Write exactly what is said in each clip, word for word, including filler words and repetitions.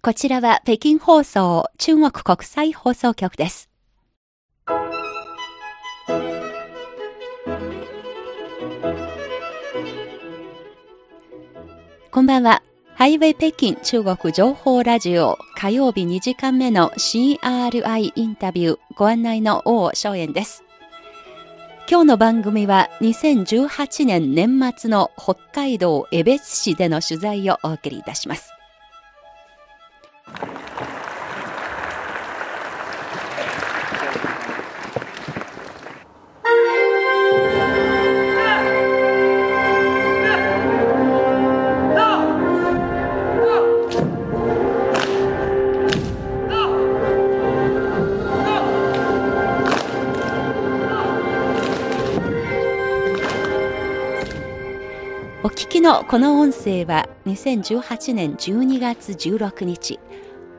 こちらは北京放送、中国国際放送局です。こんばんは。ハイウェイ北京中国情報ラジオ火曜日にじかんめの シーアールアイ インタビュー、ご案内の王翔燕です。今日の番組はにせんじゅうはちねん年末の北海道江別市での取材をお送りいたします。お聞きのこの音声はにせんじゅうはちねんじゅうにがつじゅうろくにち、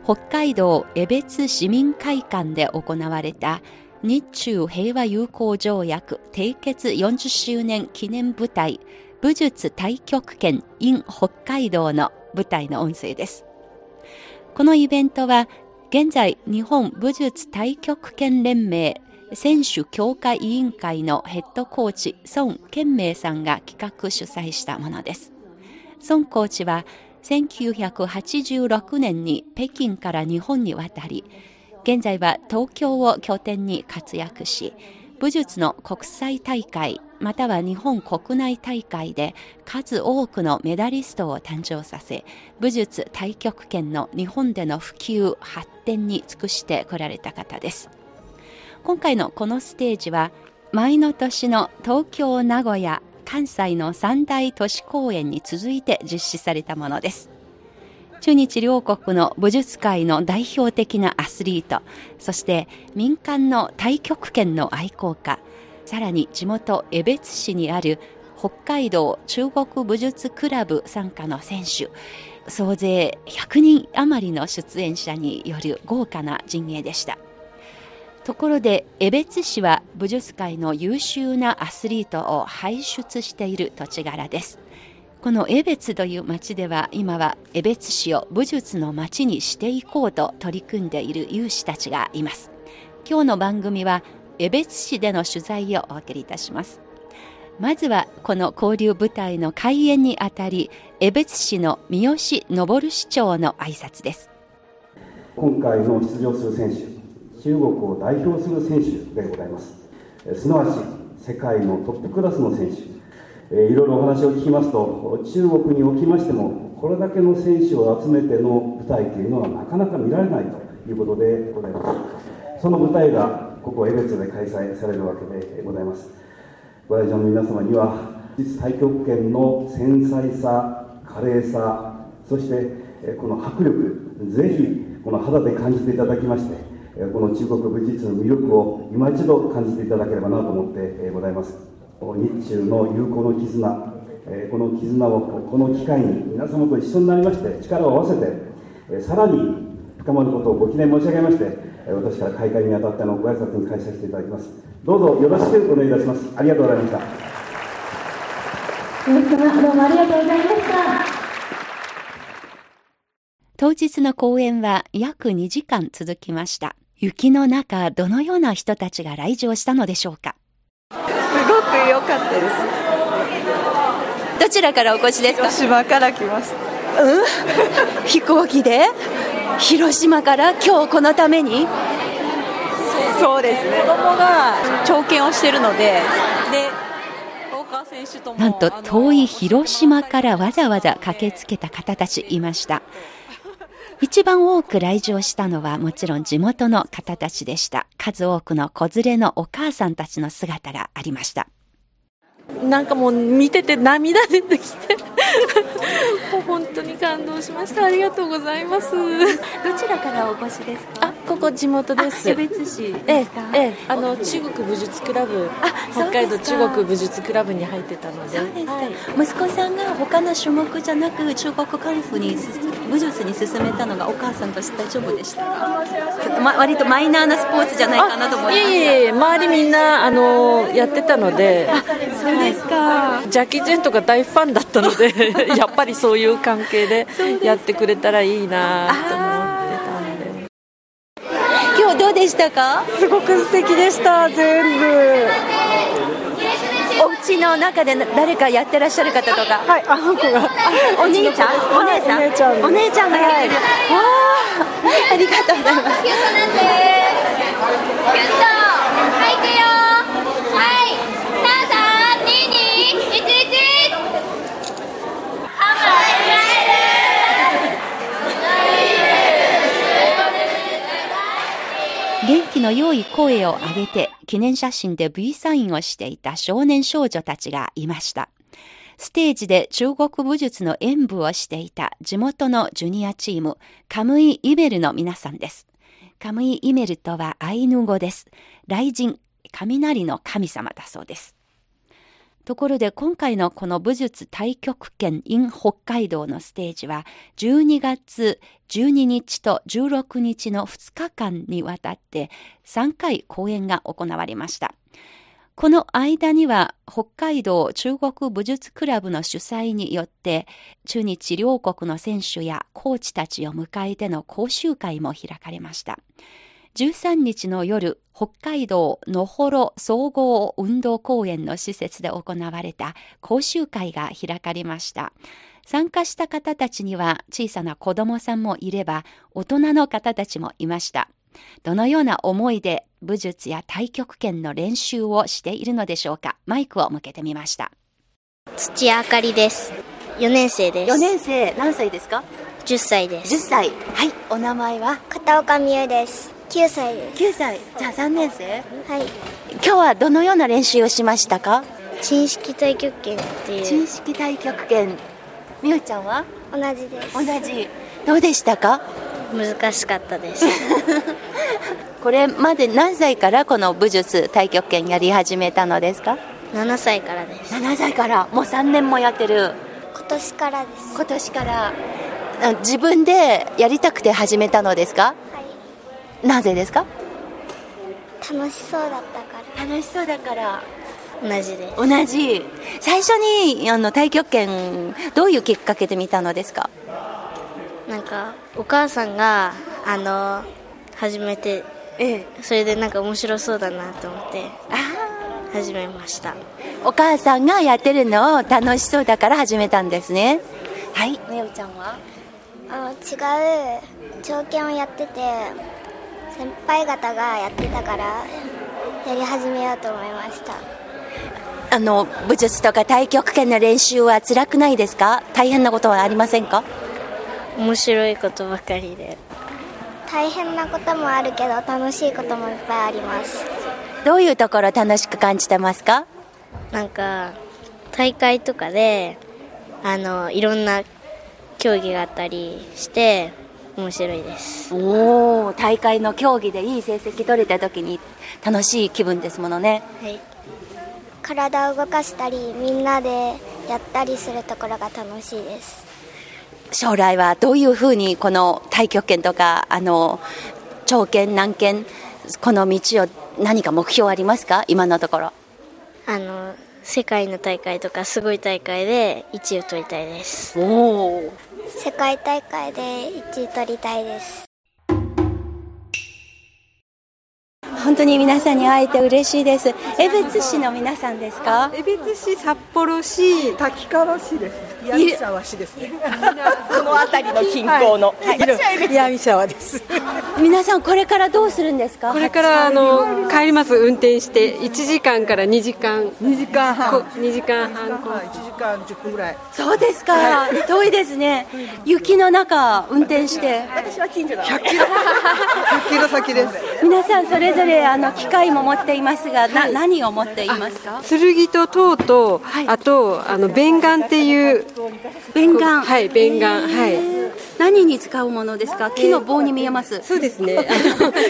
北海道江別市民会館で行われた日中平和友好条約締結よんじゅっしゅうねん記念舞台武術太極拳 in 北海道の舞台の音声です。このイベントは現在日本武術太極拳連盟選手強化委員会のヘッドコーチ孫健明さんが企画主催したものです。孫コーチはせんきゅうひゃくはちじゅうろくねんに北京から日本に渡り、現在は東京を拠点に活躍し、武術の国際大会または日本国内大会で数多くのメダリストを誕生させ、武術太極拳の日本での普及発展に尽くしてこられた方です。今回のこのステージは前の年の東京、名古屋、関西の三大都市公演に続いて実施されたものです。中日両国の武術界の代表的なアスリート、そして民間の太極拳の愛好家、さらに地元江別市にある北海道中国武術クラブ傘下の選手、総勢ひゃくにん余りの出演者による豪華な陣営でした。ところで江別市は武術界の優秀なアスリートを輩出している土地柄です。この江別という町では今は江別市を武術の町にしていこうと取り組んでいる有志たちがいます。今日の番組は江別市での取材をお送りいたします。まずはこの交流舞台の開演にあたり、江別市の三好昇市長の挨拶です。今回の出場する選手、中国を代表する選手でございます。すなわち世界のトップクラスの選手、いろいろお話を聞きますと、中国におきましてもこれだけの選手を集めての舞台というのはなかなか見られないということでございます。その舞台がここ江別で開催されるわけでございます。ご来場の皆様には武術太極拳の繊細さ、華麗さ、そしてこの迫力、ぜひこの肌で感じていただきまして、この中国武術の魅力を今一度感じていただければなと思ってございます。日中の友好の絆、この絆をこの機会に皆様と一緒になりまして力を合わせてさらに深まることをご記念申し上げまして、私から開会にあたってのご挨拶に返させていただきます。どうぞよろしくお願いいたします。ありがとうございました。皆様どうもありがとうございました。当日の公演は約にじかん続きました。雪の中、どのような人たちが来場したのでしょうか。すごく良かったです。どちらからお越しですか。広島から来ました。うん、飛行機で広島から今日このために。そうですね。子供が挑戦をしているので、で、大川選手ともなんと遠い広島からわざわざ駆けつけた方たちいました。一番多く来場したのはもちろん地元の方たちでした。数多くの子連れのお母さんたちの姿がありました。なんかもう見てて涙出てきて、もう本当に感動しました。ありがとうございます。どちらからお越しですか。あ、ここ地元です。江別市ですか。ええ、あの中国武術クラブ、北海道中国武術クラブに入ってたので。そうですか。はい、息子さんが他の種目じゃなく中国カンフーに武術に進めたのがお母さんとして大丈夫でしたか。ちょっと、ま、割とマイナーなスポーツじゃないかなと思いますが。いえいえ、周りみんなあのやってたので。あ、そう当ですか。ジャッキー・チェンとか大ファンだったのでやっぱりそういう関係でやってくれたらいいなと思ってたんで。今日どうでしたか。すごく素敵でした。全部お家の中で誰かやってらっしゃる方とか。はい、あの子がお兄ちゃん、お姉さん、お姉ちゃん、お姉ちゃんがやってる、はい、あ, ありがとうございます。キュッとなって、キュッと、はい、いくよ、はい、さん、さん、に、に、いち、いち、ハマイライル。元気の良い声を上げて記念写真で V サインをしていた少年少女たちがいました。ステージで中国武術の演舞をしていた地元のジュニアチーム、カムイ・イメルの皆さんです。カムイ・イメルとはアイヌ語です。雷神、雷の神様だそうです。ところで今回のこの武術太極拳 in 北海道のステージはじゅうにがつじゅうににちとじゅうろくにちのふつかかんにわたってさんかい公演が行われました。この間には北海道中国武術クラブの主催によって中日両国の選手やコーチたちを迎えての講習会も開かれました。じゅうさんにちの夜、北海道野幌総合運動公園の施設で行われた講習会が開かれました。参加した方たちには小さな子どもさんもいれば大人の方たちもいました。どのような思いで武術や太極拳の練習をしているのでしょうか。マイクを向けてみました。土屋あかりです。よねんせいです。よねんせい、何歳ですか？じゅっさいです。じゅっさい。はい、お名前は？片岡美優です。きゅうさいです。きゅうさい。じゃあさんねんせい？はい。今日はどのような練習をしましたか？陳式太極拳っていう。陳式太極拳。みゆちゃんは？同じです。同じ。どうでしたか？難しかったです。これまで何歳からこの武術太極拳やり始めたのですか？ななさいからです。ななさいから。もうさんねんもやってる。今年からです。今年から。自分でやりたくて始めたのですか？なぜですか？楽しそうだったから。楽しそうだから。同じです。同じ。最初にあの太極拳どういうきっかけで見たのですか？なんかお母さんがあの始めて、ええ、それでなんか面白そうだなと思って始めました。お母さんがやってるのを楽しそうだから始めたんですね。はい。みゆちゃんは？あの違う長剣をやってて。先輩方がやってたからやり始めようと思いました。あの武術とか太極拳の練習は辛くないですか？大変なことはありませんか？面白いことばかりで大変なこともあるけど楽しいこともいっぱいあります。どういうところ楽しく感じてますか？なんか大会とかであのいろんな競技があったりして面白いです。おー、大会の競技でいい成績取れた時に楽しい気分ですものね、はい、体を動かしたりみんなでやったりするところが楽しいです。将来はどういうふうにこの太極拳とかあの長拳南拳この道を何か目標ありますか？今のところあの世界の大会とかすごい大会でいちいを取りたいです。おー、世界大会でいちい取りたいです。本当に皆さんに会えて嬉しいです。江別市の皆さんですか？江別市、札幌市、滝川市です。岩見沢市ですね。この辺りの近郊の、はいはい、岩見沢です。皆さんこれからどうするんですか？これからあの帰ります。運転していちじかんからにじかんにじかんはんにじかんはんいちじかんじゅっぷんぐらい。そうですか、はい、遠いですね。雪の中運転して私は近所だひゃっキロひゃっキロ先です。皆さんそれぞれあの機械も持っていますが、はい、な何を持っていますか？剣と刀と、はい、あとあの弁丸っていう弁丸、はい、弁丸、はい、何に使うものですか？木の棒に見えます。そうですね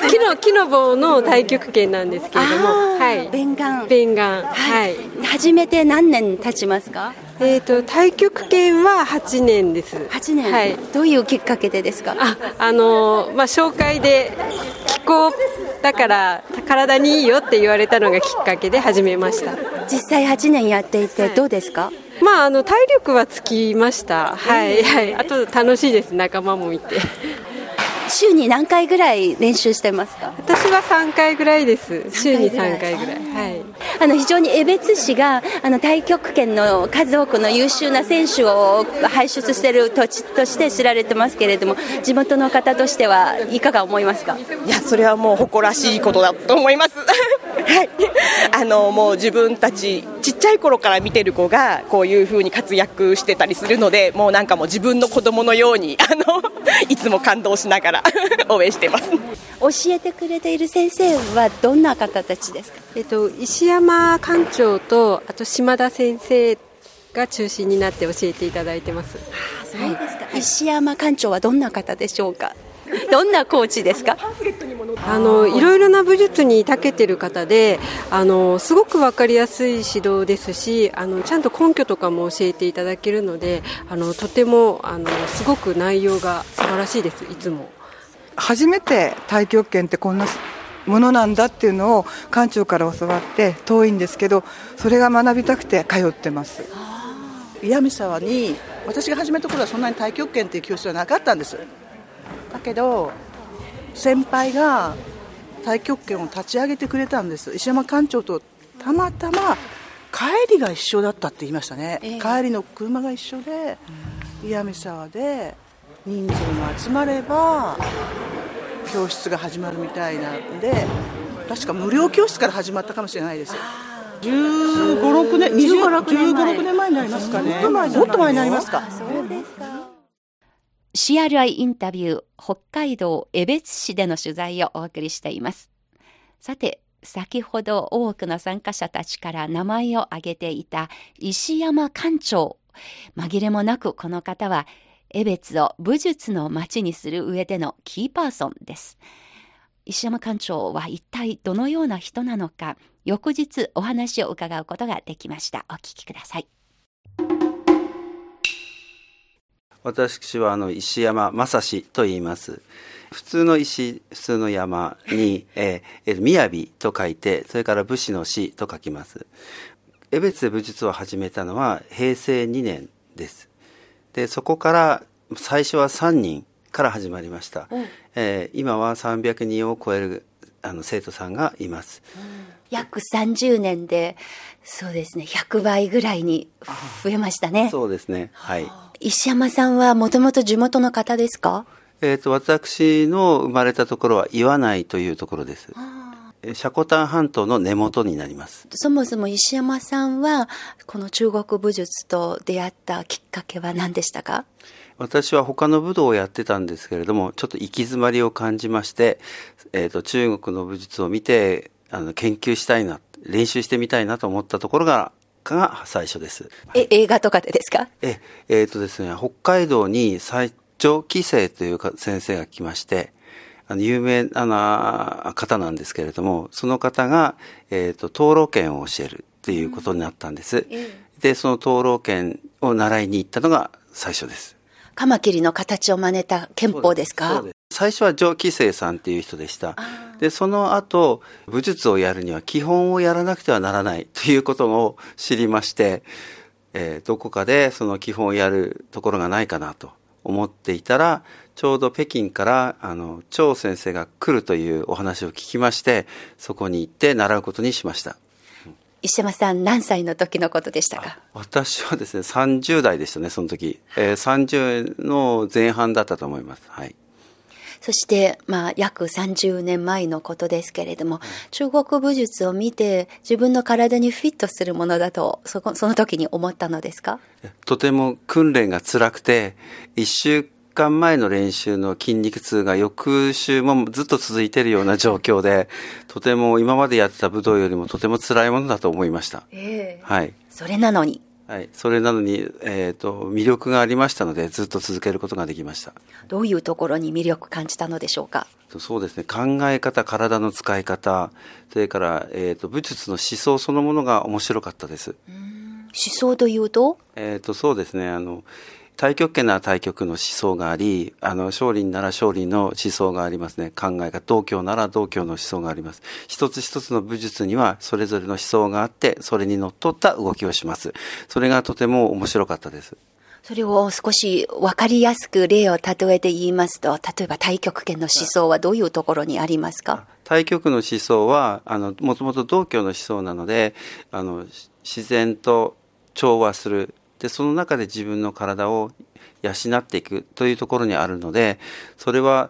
木の、木の棒の太極拳なんですけれども、はい、弁丸、弁丸、はい、初めて何年経ちますか？えーと、太極拳ははちねんです。はちねん、はい、どういうきっかけでですか？あ、あのーまあ、紹介で気候だから体にいいよって言われたのがきっかけで始めました。実際はちねんやっていてどうですか？はい、まあ、あの体力はつきました、はいはい、あと楽しいです、仲間もいて。週に何回ぐらい練習してますか？私はさんかいぐらいです。週にさんかいぐらい、はい、あの非常に江別市があの太極拳の数多くの優秀な選手を輩出している土地として知られてますけれども、地元の方としてはいかが思いますか？いや、それはもう誇らしいことだと思いますはい、あのもう自分たちちっちゃい頃から見てる子がこういう風に活躍してたりするので、もうなんかもう自分の子供のようにあのいつも感動しながら応援してます。教えてくれている先生はどんな方たちですか？えっと、石山館長とあと島田先生が中心になって教えていただいてます。あ、そうですか、はい、石山館長はどんな方でしょうか？どんなコーチですか？あのいろいろな武術に長けてる方で、あのすごく分かりやすい指導ですし、あのちゃんと根拠とかも教えていただけるので、あのとてもあのすごく内容が素晴らしいです。いつも初めて太極拳ってこんなものなんだっていうのを館長から教わって、遠いんですけどそれが学びたくて通ってます。岩見沢に私が始めた頃はそんなに太極拳っていう教室はなかったんです。だけど先輩が太極拳を立ち上げてくれたんです。石山館長とたまたま帰りが一緒だったって言いましたね、えー、帰りの車が一緒で、岩見沢で人数が集まれば教室が始まるみたいなんで、確か無料教室から始まったかもしれないです。じゅうご、ろくねんじゅうご、ろくねんまえになりますかね。もっと前、もっと前になりますか。そうですか。シーアールアイ インタビュー北海道江別市での取材をお送りしています。さて、先ほど多くの参加者たちから名前を挙げていた石山館長、紛れもなくこの方は江別を武術の町にする上でのキーパーソンです。石山館長は一体どのような人なのか、翌日お話を伺うことができました。お聞きください。私はあの石山正史と言います。普通の石、普通の山に、えー、雅と書いて、それから武士の士と書きます。江別で武術を始めたのはへいせいにねんです。で、そこから最初はさんにんから始まりました。うん、えー、今はさんびゃくにんを超えるあの生徒さんがいます。うん、約さんじゅうねんで、そうですね、ひゃくばいぐらいに増えましたね。そうですね、はい。石山さんはもともと地元の方ですか？えっと、私の生まれたところは岩内というところです。積丹半島の根元になります。そもそも石山さんはこの中国武術と出会ったきっかけは何でしたか？私は他の武道をやってたんですけれども、ちょっと行き詰まりを感じまして、えっと、中国の武術を見て、あの研究したいな、練習してみたいなと思ったところがが最初です。え、映画とかでですか？え、えーとですね、北海道に最長期生という先生が来まして、あの有名な方なんですけれども、その方がえっと灯籠剣を教えるということになったんです。うん、で、その灯籠剣を習いに行ったのが最初です。カマキリの形を真似た拳法ですか？そうです。最初は上気生さんっていう人でした。で、その後、武術をやるには基本をやらなくてはならないということを知りまして、えー、どこかでその基本をやるところがないかなと思っていたら、ちょうど北京から、あの、張先生が来るというお話を聞きまして、そこに行って習うことにしました。石山さん、何歳の時のことでしたか？私はですね、さんじゅうだいでしたね、その時。えー、さんじゅうの前半だったと思います。はい。そして、まあ、約さんじゅうねんまえのことですけれども、中国武術を見て自分の体にフィットするものだと、そこ、その時に思ったのですか？とても訓練が辛くて、いっしゅうかんまえの練習の筋肉痛が翌週もずっと続いているような状況で、とても今までやってた武道よりもとても辛いものだと思いました。えー、はい。それなのに。はい、それなのに、えーと、魅力がありましたので、ずっと続けることができました。どういうところに魅力感じたのでしょうか？そうですね、考え方、体の使い方、それから、えーと、武術の思想そのものが面白かったです。うーん、思想というと？えーと、そうですね、あの、太極拳なら太極の思想があり、あの少林なら少林の思想がありますね。考えが道教なら道教の思想があります。一つ一つの武術にはそれぞれの思想があって、それにのっとった動きをします。それがとても面白かったです。それを少し分かりやすく例を例えて言いますと、例えば太極拳の思想はどういうところにありますか？太極の思想はあのもともと道教の思想なので、あの自然と調和する、でその中で自分の体を養っていくというところにあるので、それは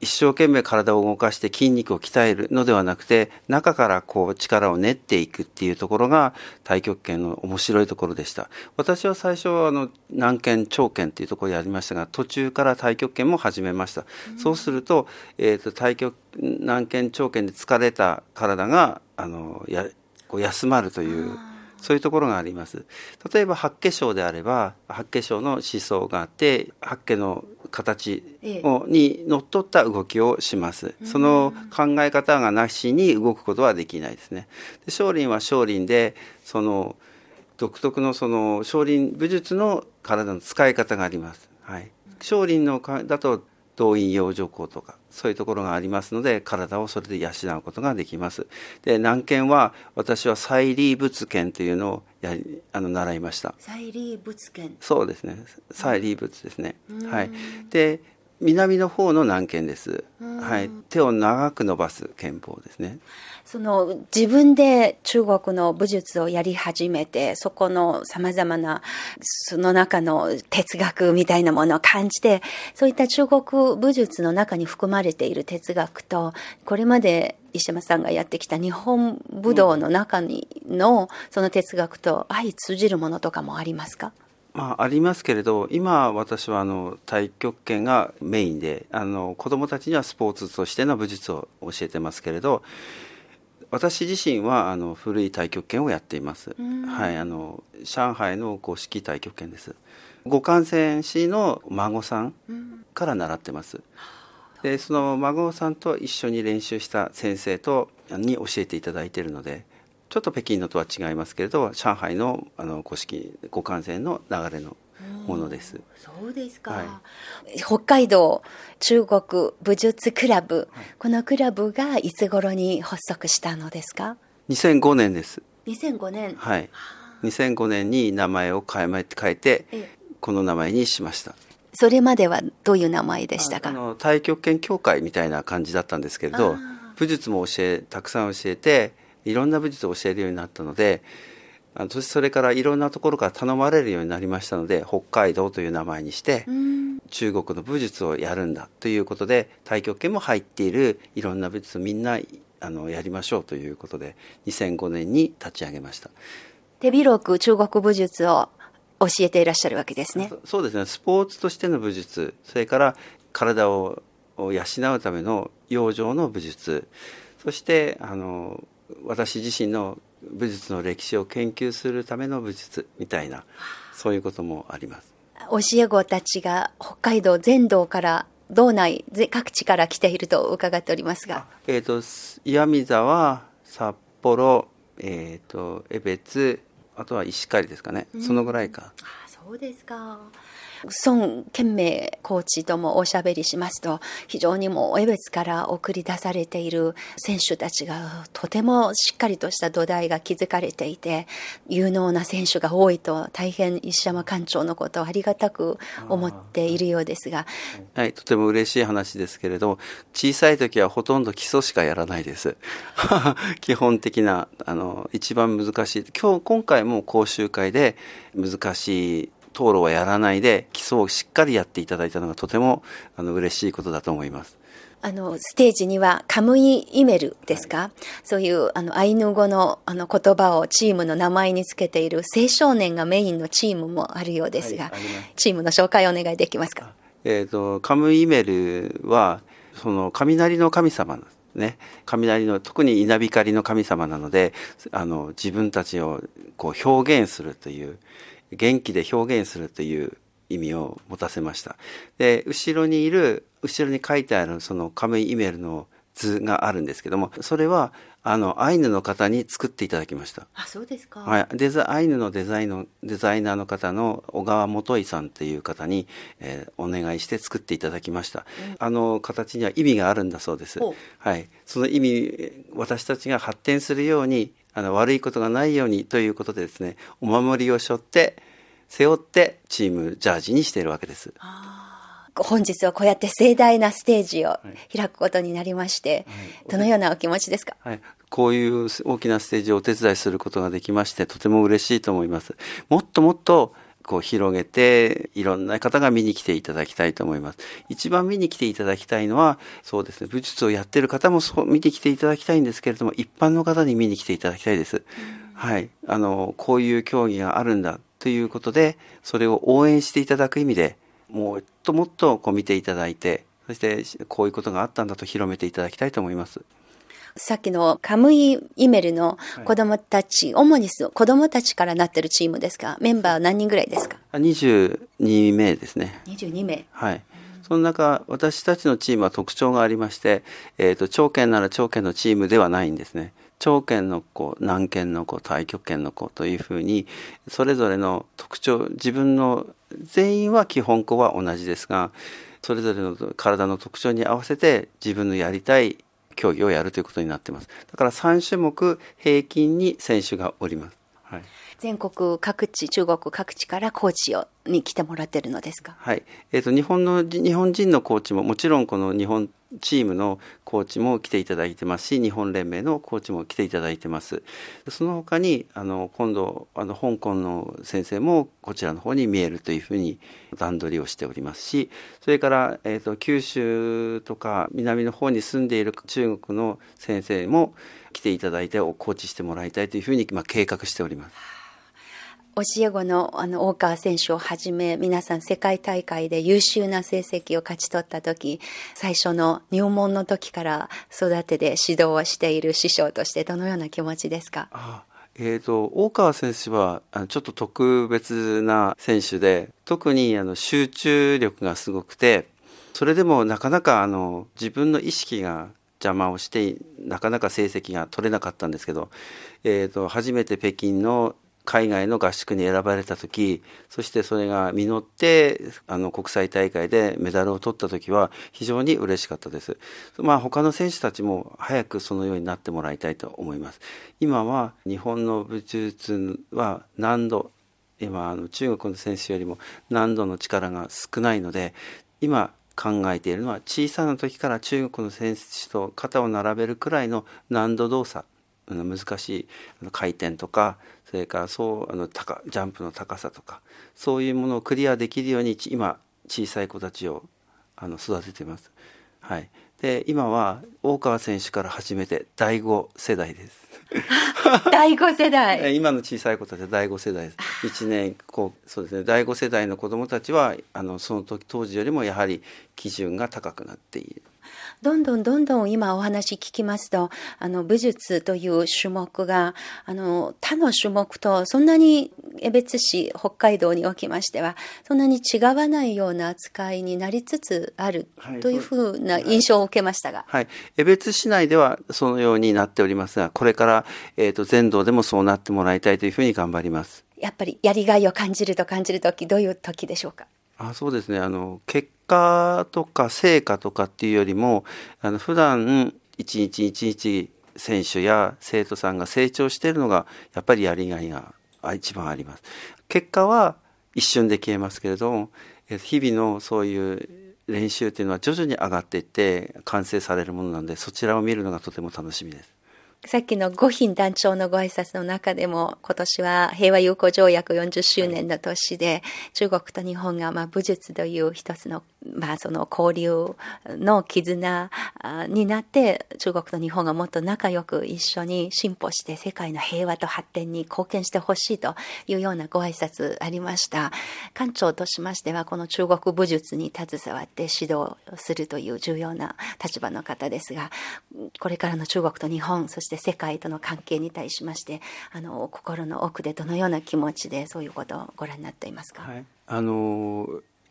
一生懸命体を動かして筋肉を鍛えるのではなくて、中からこう力を練っていくっていうところが太極拳の面白いところでした。私は最初はあの南拳長拳っていうところやりましたが、途中から太極拳も始めました。うん、そうすると、えーと太極南拳長拳で疲れた体があのやこう休まるという。そういうところがあります。例えば八卦掌であれば、八卦掌の思想があって、八卦の形をにのっとった動きをします。その考え方がなしに動くことはできないですね。で少林は少林で、その独特のその少林武術の体の使い方があります。はい。少林のかだと動員養生功とかそういうところがありますので、体をそれで養うことができます。で南拳は私は再利仏拳というのをやりあの習いました。再利仏拳。そうですね。再利仏ですね。はい。で南の方の南拳です。はい。手を長く伸ばす拳法ですね。その自分で中国の武術をやり始めて、そこのさまざまなその中の哲学みたいなものを感じて、そういった中国武術の中に含まれている哲学と、これまで石山さんがやってきた日本武道の中にのその哲学と相通じるものとかもありますか？まあ、ありますけれど、今私はあの太極拳がメインで、あの子どもたちにはスポーツとしての武術を教えてますけれど、私自身はあの古い太極拳をやっています。はい、あの上海の五式太極拳です。五感戦士の孫さんから習ってます。で、その孫さんと一緒に練習した先生とに教えていただいているので、ちょっと北京のとは違いますけれど、上海のあの五式五感戦の流れのものです。そうですか。はい、北海道中国武術クラブ、はい、このクラブがいつ頃に発足したのですか？にせんごねんです。にせんごねん。はい。にせんごねんに名前を変え変えて、この名前にしました。それまではどういう名前でしたか？あの太極拳協会みたいな感じだったんですけれど、武術も教えたくさん教えて、いろんな武術を教えるようになったので。それからいろんなところから頼まれるようになりましたので、北海道という名前にして中国の武術をやるんだということで、太極拳も入っているいろんな武術をみんなあのやりましょうということで、にせんごねんに立ち上げました。手広く中国武術を教えていらっしゃるわけですね。そうですね。スポーツとしての武術、それから体を養うための養生の武術、そしてあの私自身の武術の歴史を研究するための武術みたいな、そういうこともあります。教え子たちが北海道全道から道内各地から来ていると伺っておりますが、えーと岩見沢、札幌、えーと江別、あとは石狩ですかね、うん、そのぐらいか。あ、そうですか。孫健明コーチともおしゃべりしますと、非常にもう江別から送り出されている選手たちがとてもしっかりとした土台が築かれていて、有能な選手が多いと大変石山館長のことをありがたく思っているようですが、はい、とても嬉しい話ですけれど、小さい時はほとんど基礎しかやらないです基本的なあの一番難しい、今日今回も講習会で難しい討論はやらないで、基礎をしっかりやっていただいたのがとてもあの嬉しいことだと思います。あのステージにはカムイイメルですか、はい、そういうあのアイヌ語 の, あの言葉をチームの名前につけている青少年がメインのチームもあるようですが、はい、チームの紹介をお願いできますか？えー、とカムイイメルはその雷の神様なんですね。雷の特に稲光の神様なので、あの自分たちをこう表現するという、元気で表現するという意味を持たせました。で、後ろにいる、後ろに書いてあるそのカムイイメルの図があるんですけども、それはあのアイヌの方に作っていただきました。あ、そうですか。はい、デザアイヌのデザインのデザイナーの方の小川元井さんという方に、えー、お願いして作っていただきました。うん、あの形には意味があるんだそうです。はい、その意味、私たちが発展するように、あの悪いことがないようにということでですね、お守りを背負って背負ってチームジャージにしているわけです。あ、本日はこうやって盛大なステージを開くことになりまして、はい、どのようなお気持ちですか？はい、こういう大きなステージをお手伝いすることができまして、とても嬉しいと思います。もっともっとこう広げて、いろんな方が見に来ていただきたいと思います。一番見に来ていただきたいのは、そうですね、武術をやっている方もそう見に来ていただきたいんですけれども、一般の方に見に来ていただきたいです。はい、あのこういう競技があるんだということで、それを応援していただく意味で、もっともっとこう見ていただいて、そしてこういうことがあったんだと広めていただきたいと思います。さっきのカムイイメルの子どもたち、はい、主に子どもたちからなってるチームですか？メンバーは何人ぐらいですか？にじゅうにめいですね。にじゅうにめい。はい、その中、私たちのチームは特徴がありまして、えーと、長県なら長県のチームではないんですね。長県の子、南県の子、太極拳の子というふうに、それぞれの特徴、自分の、全員は基本項は同じですが、それぞれの体の特徴に合わせて自分のやりたい競技をやるということになっています。だからさんしゅもく平均に選手がおります。はい、全国各地、中国各地からコーチをに来てもらっているのですか？はい、えーと、日本の、日本人のコーチももちろん、この日本チームのコーチも来ていただいてますし、日本連盟のコーチも来ていただいてます。その他にあの今度あの香港の先生もこちらの方に見えるというふうに段取りをしておりますし、それから、えーと、九州とか南の方に住んでいる中国の先生も来ていただいてコーチしてもらいたいというふうに、まあ、計画しております。教え子のあの大川選手をはじめ、皆さん世界大会で優秀な成績を勝ち取った時、最初の入門の時から育てで指導をしている師匠として、どのような気持ちですか？ああ、えーと、大川選手はちょっと特別な選手で、特にあの集中力がすごくて、それでもなかなかあの自分の意識が邪魔をして、なかなか成績が取れなかったんですけど、えーと、初めて北京の海外の合宿に選ばれた時、そしてそれが実ってあの国際大会でメダルを取った時は非常に嬉しかったです。まあ、他の選手たちも早くそのようになってもらいたいと思います。今は日本の武術は難度、今あの中国の選手よりも難度の力が少ないので、今考えているのは、小さな時から中国の選手と肩を並べるくらいの難度動作、難しい回転とか、それからそうあの高ジャンプの高さとか、そういうものをクリアできるように今小さい子たちをあの育てています。はい、で今は大川選手から初めてだいごせだいです。だいごせだい。今の小さい子たちはだいごせだいです。いちねんこう、そうですね、だいごせだいの子どもたちはあのその時当時よりもやはり基準が高くなっている。どんどんどんどん今お話聞きますと、あの武術という種目があの他の種目とそんなに、江別市北海道におきましてはそんなに違わないような扱いになりつつあるというふうな印象を受けましたが、はいはい、江別市内ではそのようになっておりますが、これから、えーと、全道でもそうなってもらいたいというふうに頑張ります。やっぱりやりがいを感じると感じるとき、どういうときでしょうか？あ、そうですね、あの結果とか成果とかっていうよりも、あの普段一日一日選手や生徒さんが成長しているのがやっぱりやりがいが一番あります。結果は一瞬で消えますけれども、日々のそういう練習というのは徐々に上がっていって完成されるものなので、そちらを見るのがとても楽しみです。さっきの五品団長のご挨拶の中でも、今年は平和友好条約よんじゅっしゅうねんの年で、はい、中国と日本がまあ武術という一つの、まあ、その交流の絆になって、中国と日本がもっと仲良く一緒に進歩して世界の平和と発展に貢献してほしいというようなご挨拶ありました。館長としましては、この中国武術に携わって指導するという重要な立場の方ですが、これからの中国と日本、そして世界との関係に対しまして、あの心の奥でどのような気持ちでそういうことをご覧になっていますか？はい、あの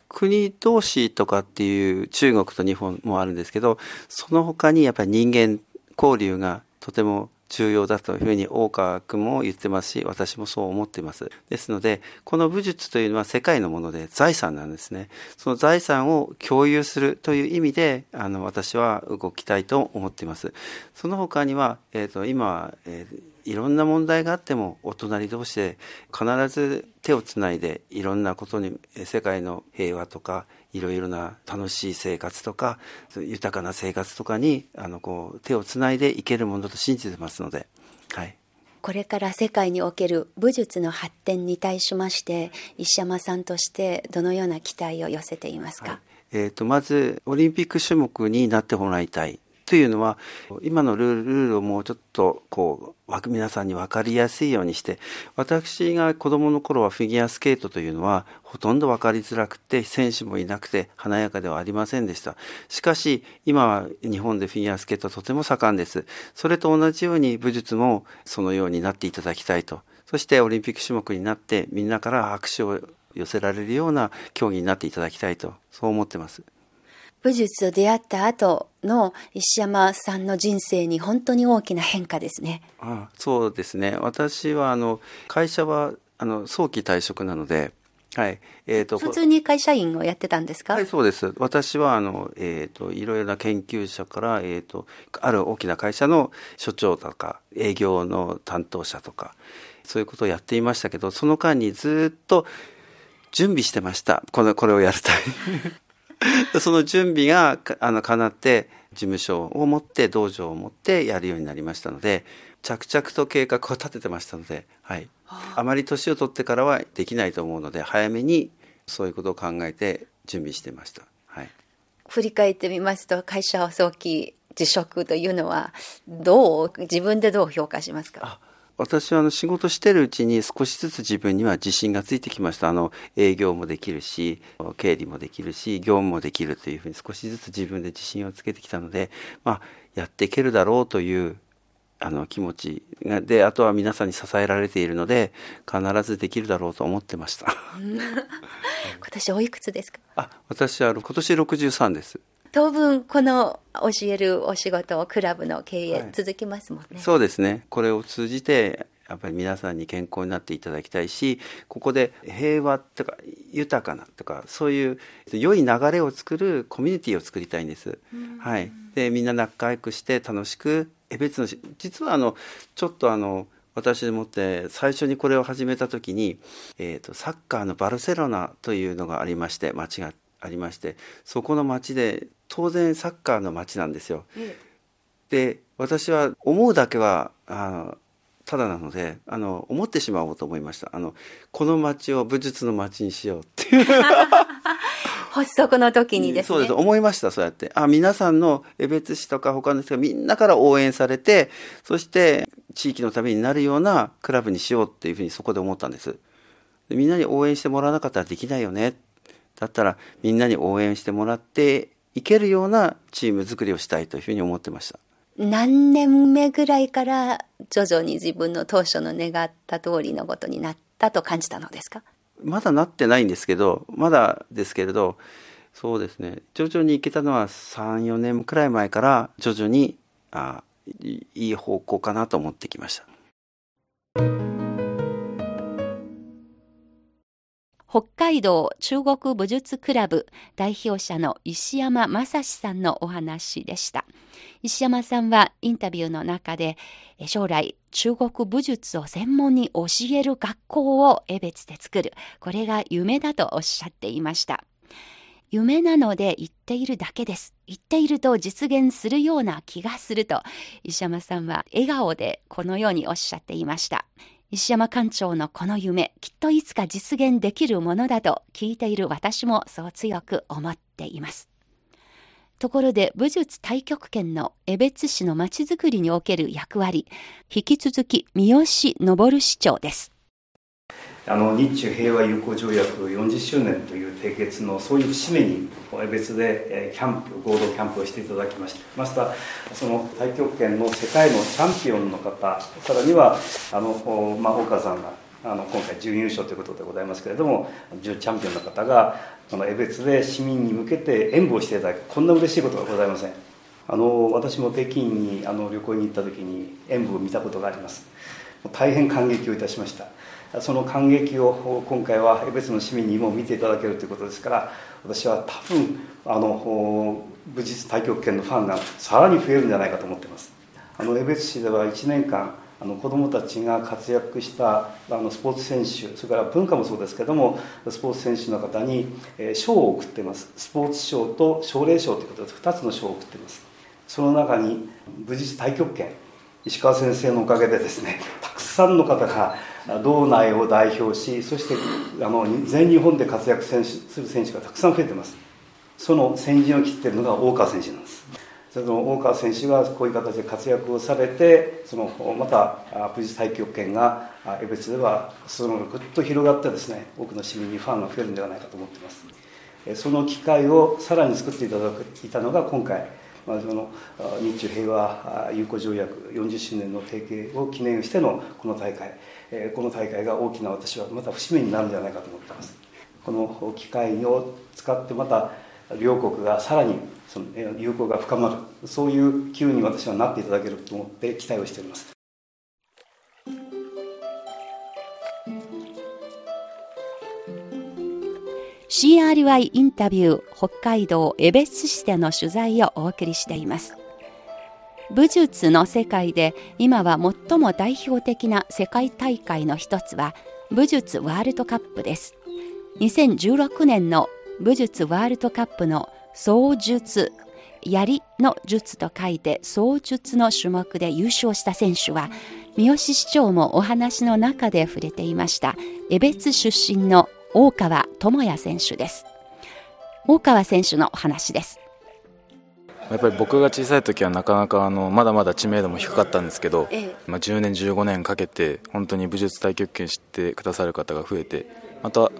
国同士とかっていう中国と日本もあるんですけど、その他にやっぱり人間交流がとても重要だというふうに大川君も言ってますし、私もそう思っています。ですのでこの武術というのは世界のもので財産なんですね。その財産を共有するという意味であの私は動きたいと思っています。その他には、えーと、今、えー、いろんな問題があってもお隣同士で必ず手をつないでいろんなことに、世界の平和とかいろいろな楽しい生活とか豊かな生活とかにあのこう手をつないでいけるものと信じてますので、はい、これから世界における武術の発展に対しまして石山さんとしてどのような期待を寄せていますか？はい、えーと、まずオリンピック種目になってもらいたいというのは、今のルール、ルールをもうちょっとこう皆さんに分かりやすいようにして、私が子どもの頃はフィギュアスケートというのはほとんど分かりづらくて選手もいなくて華やかではありませんでした。しかし今は日本でフィギュアスケートとても盛んです。それと同じように武術もそのようになっていただきたいと。そしてオリンピック種目になってみんなから拍手を寄せられるような競技になっていただきたいと、そう思ってます。武術と出会った後の石山さんの人生に本当に大きな変化ですね。ああ、そうですね。私はあの会社はあの早期退職なので、はい、えーと、普通に会社員をやってたんですか？はい、そうです。私はあの、えーと、いろいろな研究者から、えーと、ある大きな会社の所長とか営業の担当者とかそういうことをやっていましたけど、その間にずっと準備してました。この、これをやるために。その準備があの叶って事務所を持って道場を持ってやるようになりましたので、着々と計画を立ててましたので、はい、あまり年を取ってからはできないと思うので早めにそういうことを考えて準備していました、はい、振り返ってみますと会社を早期辞職というのはどう自分でどう評価しますか？あ、私はあの仕事してるうちに少しずつ自分には自信がついてきました。あの営業もできるし経理もできるし業務もできるというふうに少しずつ自分で自信をつけてきたので、まあ、やっていけるだろうというあの気持ちで、あとは皆さんに支えられているので必ずできるだろうと思ってました今年おいくつですか？あ、私は今年ろくじゅうさんです。当分この教えるお仕事をクラブの経営続きますもんね、はい、そうですね。これを通じてやっぱり皆さんに健康になっていただきたいし、ここで平和とか豊かなとかそういう良い流れを作るコミュニティを作りたいんです、はい、でみんな仲良くして楽しくえ別の実はあのちょっとあの私でもって最初にこれを始めた時に、えーと、サッカーのバルセロナというのがありまして街がありまして、そこの街で当然サッカーの街なんですよ、うん、で私は思うだけはあのただなのであの思ってしまおうと思いました。あのこの街を武術の街にしようっていう発足の時にですね、そうです、思いました。そうやってあ皆さんの江別市とか他の人がみんなから応援されて、そして地域のためになるようなクラブにしようっていうふうにそこで思ったんです。でみんなに応援してもらわなかったらできないよね、だったらみんなに応援してもらっていけるようなチーム作りをしたいというふうに思ってました。何年目ぐらいから徐々に自分の当初の願った通りのことになったと感じたのですか？まだなってないんですけどまだですけれどそうですね、徐々にいけたのは さん,よ 年くらい前から徐々にあいい方向かなと思ってきました。北海道中国武術クラブ代表者の石山正史さんのお話でした。石山さんはインタビューの中で将来中国武術を専門に教える学校を江別で作る、これが夢だとおっしゃっていました。夢なので言っているだけです、言っていると実現するような気がすると石山さんは笑顔でこのようにおっしゃっていました。石山館長のこの夢、きっといつか実現できるものだと聞いている私もそう強く思っています。ところで武術太極拳の江別市のまちづくりにおける役割、引き続き三好昇市長です。あの日中平和友好条約よんじゅっしゅうねんという締結のそういう節目に江別でキャンプ合同キャンプをしていただきました。またその太極拳の世界のチャンピオンの方、さらにはあの、まあ、大川さんがあの今回準優勝ということでございますけれども、準チャンピオンの方がこの江別で市民に向けて演舞をしていただく、こんな嬉しいことはございません。あの私も北京にあの旅行に行った時に演舞を見たことがあります。大変感激をいたしました。その感激を今回は江別の市民にも見ていただけるということですから、私は多分あの武術太極拳のファンがさらに増えるんじゃないかと思っています。あの江別市ではいちねんかんあの子どもたちが活躍したあのスポーツ選手、それから文化もそうですけども、スポーツ選手の方に賞を贈っています。スポーツ賞と奨励賞ということでふたつの賞を贈っています。その中に武術太極拳、石川先生のおかげでですね、たくさんの方が道内を代表し、そしてあの全日本で活躍選手する選手がたくさん増えています。その先陣を切っているのが大川選手なんです。その大川選手がこういう形で活躍をされて、そのまた武術太極拳が江別ではそのぐっと広がってですね、多くの市民にファンが増えるんではないかと思っています。その機会をさらに作っていただいたのが今回、まあ、その日中平和友好条約よんじゅっしゅうねんの提携を記念してのこの大会、この大会が大きな私はまた節目になるんじゃないかと思っています。この機会を使ってまた両国がさらにその友好が深まる、そういう機運に私はなっていただけると思って期待をしております。シーアールアイ インタビュー北海道江別市での取材をお送りしています。武術の世界で今は最も代表的な世界大会の一つは武術ワールドカップです。にせんじゅうろくねんの武術ワールドカップの槍術、槍の術と書いて槍術の種目で優勝した選手は、三好市長もお話の中で触れていました江別出身の大川智也選手です。大川選手のお話です。やっぱり僕が小さい時はなかなかあのまだまだ知名度も低かったんですけど、ええ、まあじゅうねんじゅうごねんかけて本当に武術太極拳知ってくださる方が増えて、また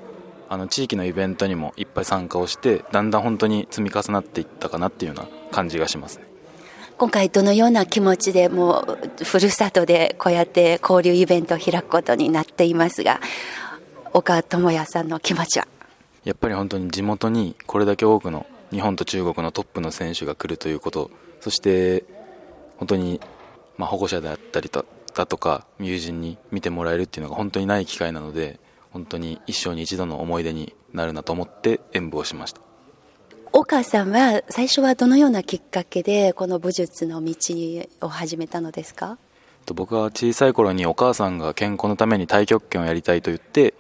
あの地域のイベントにもいっぱい参加をして、だんだん本当に積み重なっていったかなっていうような感じがしますね。今回どのような気持ちで、もうふるさとでこうやって交流イベントを開くことになっていますが、大川智也さんの気持ちは？やっぱり本当に地元にこれだけ多くの日本と中国のトップの選手が来るということ、そして本当にまあ保護者であったりだとか友人に見てもらえるっていうのが本当にない機会なので、本当に一生に一度の思い出になるなと思って演舞をしました。大川さんは最初はどのようなきっかけでこの武術の道を始めたのですか？僕は小さい頃にお母さんが健康のために太極拳をやりたいと言って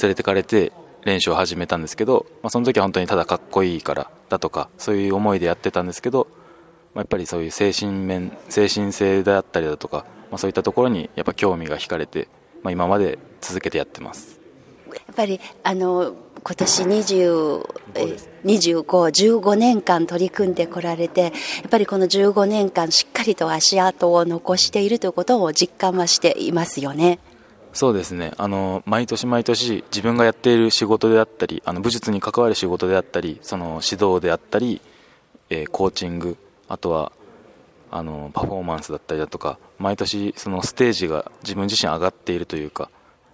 連れてかれて練習を始めたんですけど、まあ、その時は本当にただかっこいいからだとかそういう思いでやってたんですけど、まあ、やっぱりそういう精神面、精神性であったりだとか、まあ、そういったところにやっぱ興味が惹かれて、まあ、今まで続けてやってます。やっぱりあの今年にじゅうごねんかん取り組んでこられて、やっぱりこのじゅうごねんかんしっかりと足跡を残しているということを実感はしていますよね。そうですね、あの毎年毎年自分がやっている仕事であったり、あの武術に関わる仕事であったり、その指導であったり、えー、コーチング、あとはあのパフォーマンスだったりだとか、毎年そのステージが自分自身上がっているというか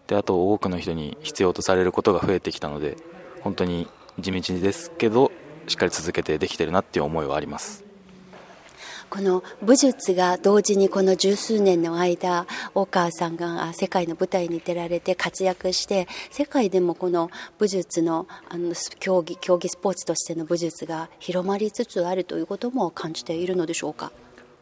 で、あと多くの人に必要とされることが増えてきたので、本当に地道ですけどしっかり続けてできているなっていう思いはあります。この武術が同時にこの十数年の間、大川さんが世界の舞台に出られて活躍して、世界でもこの武術の、あの競技、競技スポーツとしての武術が広まりつつあるということも感じているのでしょうか。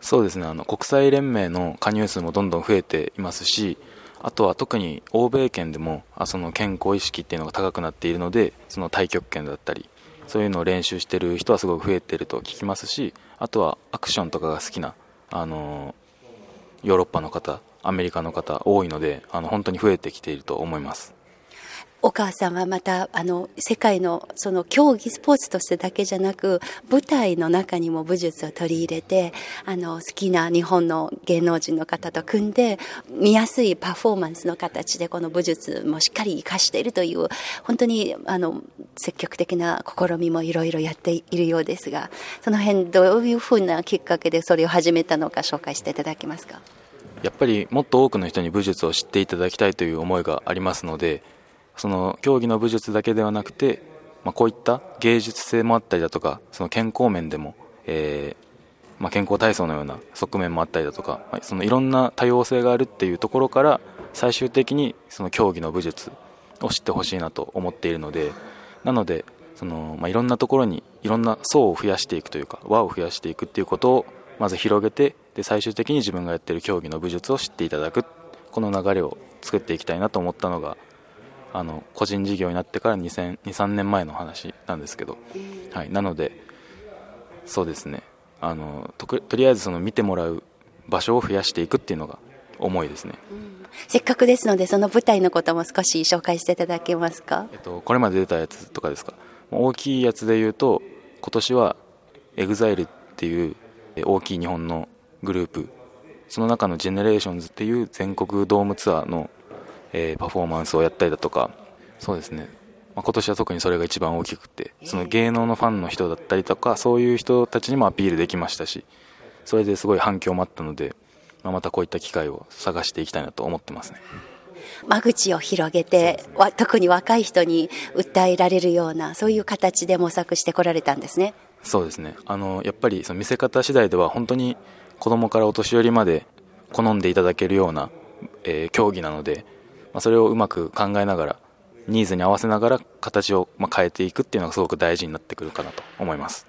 そうですね、あの国際連盟の加入数もどんどん増えていますし、あとは特に欧米圏でもその健康意識っていうのが高くなっているので、その太極拳だったり、そういうのを練習している人はすごく増えていると聞きますし、あとはアクションとかが好きなあのヨーロッパの方、アメリカの方多いので、あの本当に増えてきていると思います。お母さんはまたあの世界のその競技スポーツとしてだけじゃなく、舞台の中にも武術を取り入れて、あの好きな日本の芸能人の方と組んで見やすいパフォーマンスの形でこの武術もしっかり生かしているという、本当にあの積極的な試みもいろいろやっているようですが、その辺どういうふうなきっかけでそれを始めたのか紹介していただけますか。やっぱりもっと多くの人に武術を知っていただきたいという思いがありますので、その競技の武術だけではなくて、まあ、こういった芸術性もあったりだとか、その健康面でも、えーまあ、健康体操のような側面もあったりだとか、そのいろんな多様性があるっていうところから最終的にその競技の武術を知ってほしいなと思っているので、なのでその、まあ、いろんなところにいろんな層を増やしていくというか、輪を増やしていくっていうことをまず広げて、で最終的に自分がやっている競技の武術を知っていただく、この流れを作っていきたいなと思ったのが、あの個人事業になってからにさんねんまえの話なんですけど、はい、なのでそうですね、あの と, とりあえずその見てもらう場所を増やしていくっていうのが思いですね、うん、せっかくですのでその舞台のことも少し紹介していただけますか。えっと、これまで出たやつとかですか。大きいやつで言うと、今年は エグザイル っていう大きい日本のグループ、その中の ジェネレーションズ っていう全国ドームツアーの、えー、パフォーマンスをやったりだとか、そうですね、まあ、今年は特にそれが一番大きくて、その芸能のファンの人だったりとか、そういう人たちにもアピールできましたし、それですごい反響もあったので、まあ、またこういった機会を探していきたいなと思ってますね。間口を広げて、ね、特に若い人に訴えられるような、そういう形で模索してこられたんですね。そうですね、あのやっぱりその見せ方次第では本当に子どもからお年寄りまで好んでいただけるような、えー、競技なので、まあ、それをうまく考えながら、ニーズに合わせながら形をまあ変えていくっていうのがすごく大事になってくるかなと思います。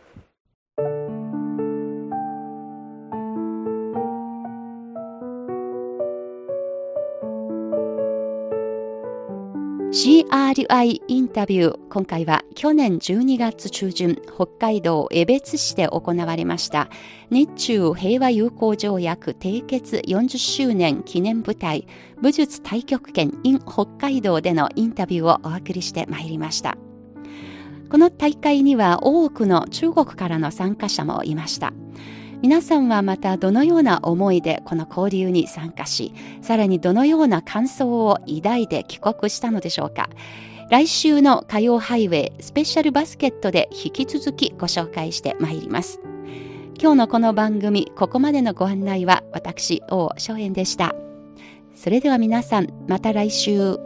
シーアールアイ インタビュー、今回は去年じゅうにがつちゅうじゅん、北海道江別市で行われました日中平和友好条約締結よんじゅっしゅうねん記念舞台、武術太極拳 in 北海道でのインタビューをお送りしてまいりました。この大会には多くの中国からの参加者もいました。皆さんはまたどのような思いでこの交流に参加し、さらにどのような感想を抱いて帰国したのでしょうか。来週の火曜ハイウェイスペシャルバスケットで引き続きご紹介してまいります。今日のこの番組、ここまでのご案内は私王翔燕でした。それでは皆さん、また来週。